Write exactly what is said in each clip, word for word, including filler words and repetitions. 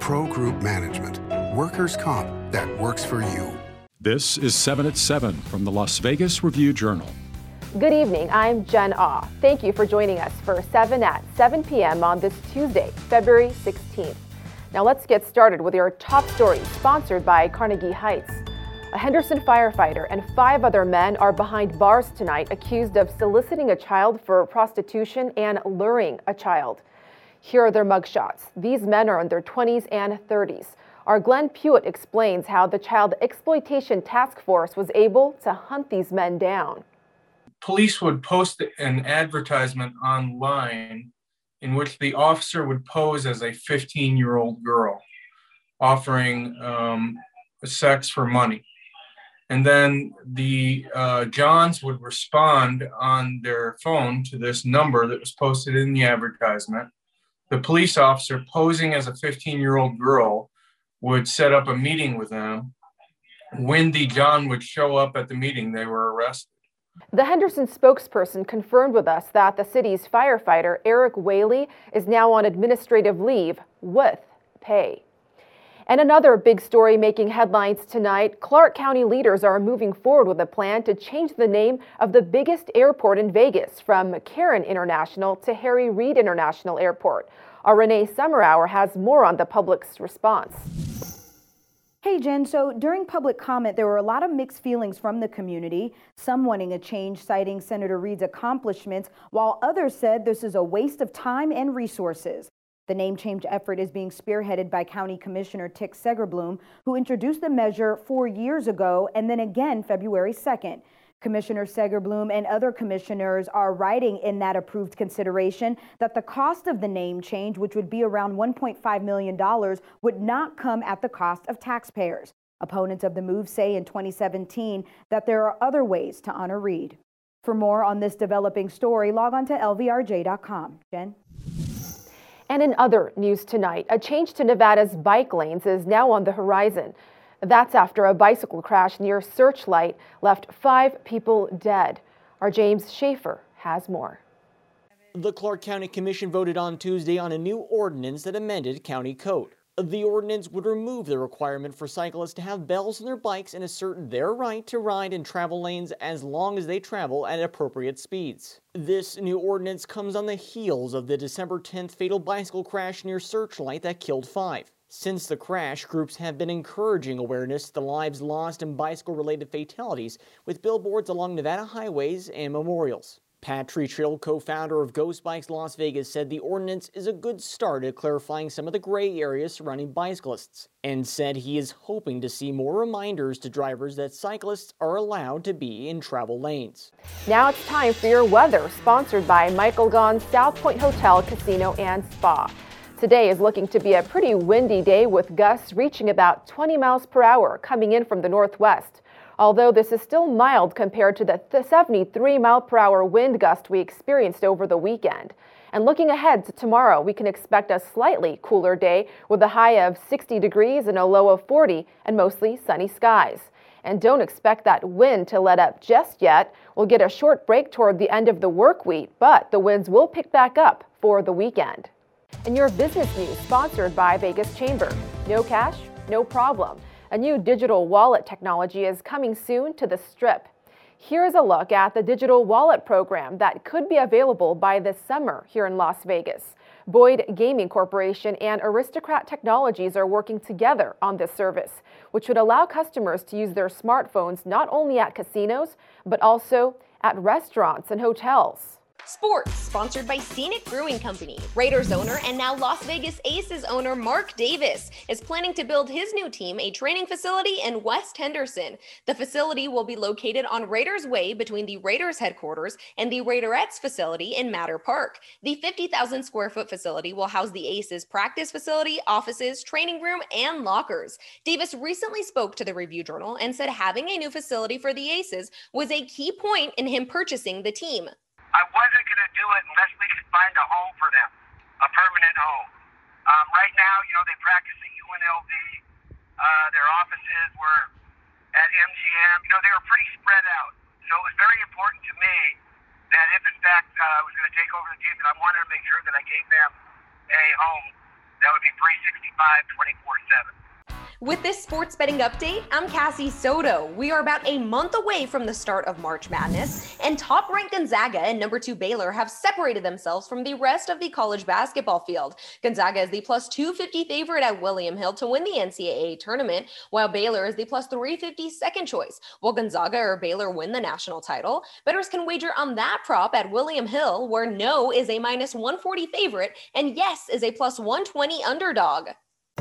Pro Group Management. Workers' comp that works for you. This is seven at seven from the Las Vegas Review-Journal. Good evening, I'm Jen Ah. Thank you for joining us for seven at seven p.m. on this Tuesday, February sixteenth. Now let's get started with your top story, sponsored by Carnegie Heights. A Henderson firefighter and five other men are behind bars tonight, accused of soliciting a child for prostitution and luring a child. Here are their mugshots. These men are in their twenties and thirties. Our Glenn Pewitt explains how the Child Exploitation Task Force was able to hunt these men down. Police would post an advertisement online in which the officer would pose as a fifteen-year-old girl, offering um, sex for money. And then the uh, Johns would respond on their phone to this number that was posted in the advertisement. The police officer posing as a fifteen-year-old girl would set up a meeting with them. When the John would show up at the meeting, they were arrested. The Henderson spokesperson confirmed with us that the city's firefighter, Eric Whaley, is now on administrative leave with pay. And another big story making headlines tonight, Clark County leaders are moving forward with a plan to change the name of the biggest airport in Vegas from McCarran International to Harry Reid International Airport. Our Renee Summerhour has more on the public's response. Hey, Jen, so during public comment, there were a lot of mixed feelings from the community, some wanting a change, citing Senator Reid's accomplishments, while others said this is a waste of time and resources. The name change effort is being spearheaded by County Commissioner Tick Segerblom, who introduced the measure four years ago and then again February second. Commissioner Segerblom and other commissioners are writing in that approved consideration that the cost of the name change, which would be around one point five million dollars, would not come at the cost of taxpayers. Opponents of the move say in twenty seventeen that there are other ways to honor Reid. For more on this developing story, log on to L V R J dot com. Jen? And in other news tonight, a change to Nevada's bike lanes is now on the horizon. That's after a bicycle crash near Searchlight left five people dead. Our James Schaefer has more. The Clark County Commission voted on Tuesday on a new ordinance that amended county code. The ordinance would remove the requirement for cyclists to have bells on their bikes and assert their right to ride in travel lanes as long as they travel at appropriate speeds. This new ordinance comes on the heels of the December tenth fatal bicycle crash near Searchlight that killed five. Since the crash, groups have been encouraging awareness to the lives lost in bicycle-related fatalities with billboards along Nevada highways and memorials. Patry Trill, co-founder of Ghost Bikes Las Vegas, said the ordinance is a good start at clarifying some of the gray areas surrounding bicyclists, and said he is hoping to see more reminders to drivers that cyclists are allowed to be in travel lanes. Now it's time for your weather, sponsored by Michael Gaughan's South Point Hotel, Casino and Spa. Today is looking to be a pretty windy day with gusts reaching about twenty miles per hour coming in from the northwest. Although this is still mild compared to the seventy-three mile per hour wind gust we experienced over the weekend. And looking ahead to tomorrow, we can expect a slightly cooler day with a high of sixty degrees and a low of forty and mostly sunny skies. And don't expect that wind to let up just yet. We'll get a short break toward the end of the work week, but the winds will pick back up for the weekend. And your business news sponsored by Vegas Chamber. No cash, no problem. A new digital wallet technology is coming soon to the Strip. Here's a look at the digital wallet program that could be available by this summer here in Las Vegas. Boyd Gaming Corporation and Aristocrat Technologies are working together on this service, which would allow customers to use their smartphones not only at casinos, but also at restaurants and hotels. Sports, sponsored by Scenic Brewing Company. Raiders owner and now Las Vegas Aces owner Mark Davis is planning to build his new team a training facility in West Henderson. The facility will be located on Raiders Way between the Raiders headquarters and the Raiderettes facility in Matter Park. The fifty thousand square foot facility will house the Aces practice facility, offices, training room, and lockers. Davis recently spoke to the Review-Journal and said having a new facility for the Aces was a key point in him purchasing the team. I wasn't going to do it unless we could find a home for them, a permanent home. Um, right now, you know, they practice at U N L V. Uh, their offices were at M G M. You know, they were pretty spread out. So it was very important to me that if, in fact, uh, I was going to take over the team, that I wanted to make sure that I gave them a home that would be three sixty-five, twenty-four seven. With this sports betting update, I'm Cassie Soto. We are about a month away from the start of March Madness, and top-ranked Gonzaga and number two Baylor have separated themselves from the rest of the college basketball field. Gonzaga is the plus two fifty favorite at William Hill to win the N C double A tournament, while Baylor is the plus three fifty second choice. Will Gonzaga or Baylor win the national title? Bettors can wager on that prop at William Hill, where no is a minus one forty favorite and yes is a plus one twenty underdog.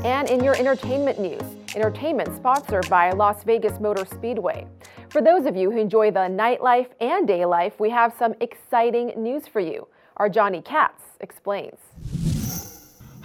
And in your entertainment news, entertainment sponsored by Las Vegas Motor Speedway. For those of you who enjoy the nightlife and day life, we have some exciting news for you. Our Johnny Katz explains.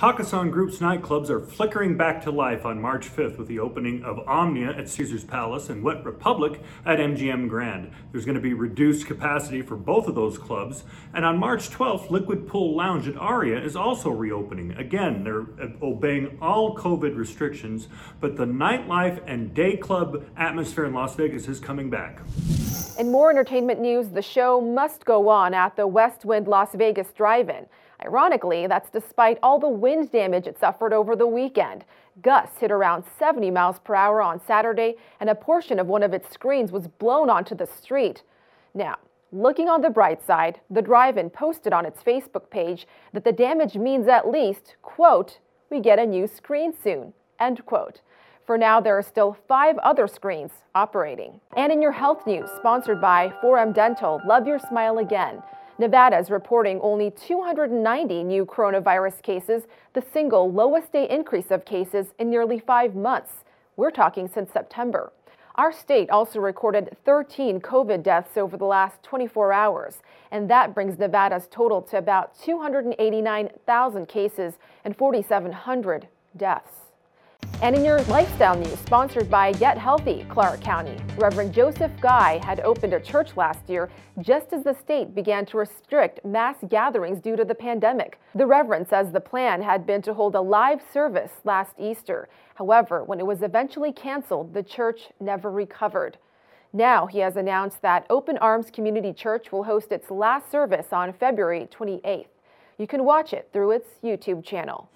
Hakkasan Group's nightclubs are flickering back to life on March fifth with the opening of Omnia at Caesar's Palace and Wet Republic at M G M Grand. There's going to be reduced capacity for both of those clubs. And on March twelfth, Liquid Pool Lounge at Aria is also reopening. Again, they're obeying all COVID restrictions, but the nightlife and day club atmosphere in Las Vegas is coming back. In more entertainment news, the show must go on at the Westwind Las Vegas Drive-In. Ironically, that's despite all the wind damage it suffered over the weekend. Gusts hit around seventy miles per hour on Saturday, and a portion of one of its screens was blown onto the street. Now, looking on the bright side, the drive-in posted on its Facebook page that the damage means at least, quote, we get a new screen soon, end quote. For now, there are still five other screens operating. And in your health news, sponsored by four M Dental, love your smile again. Nevada is reporting only two hundred ninety new coronavirus cases, the single lowest day increase of cases in nearly five months. We're talking since September. Our state also recorded thirteen COVID deaths over the last twenty-four hours, and that brings Nevada's total to about two hundred eighty-nine thousand cases and four thousand seven hundred deaths. And in your lifestyle news, sponsored by Get Healthy Clark County, Reverend Joseph Guy had opened a church last year just as the state began to restrict mass gatherings due to the pandemic. The Reverend says the plan had been to hold a live service last Easter. However, when it was eventually canceled, the church never recovered. Now he has announced that Open Arms Community Church will host its last service on February twenty-eighth. You can watch it through its YouTube channel.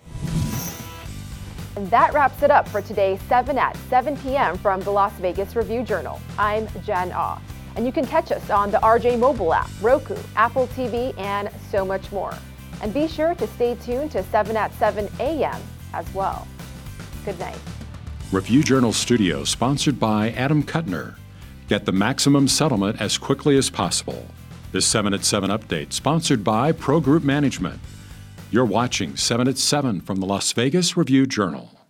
And that wraps it up for today, seven at seven p.m. from the Las Vegas Review-Journal. I'm Jen Ah, and you can catch us on the R J mobile app, Roku, Apple T V, and so much more. And be sure to stay tuned to seven at seven a.m. as well. Good night. Review-Journal Studio, sponsored by Adam Kuttner. Get the maximum settlement as quickly as possible. This seven at seven update, sponsored by Pro Group Management. You're watching seven at seven from the Las Vegas Review-Journal.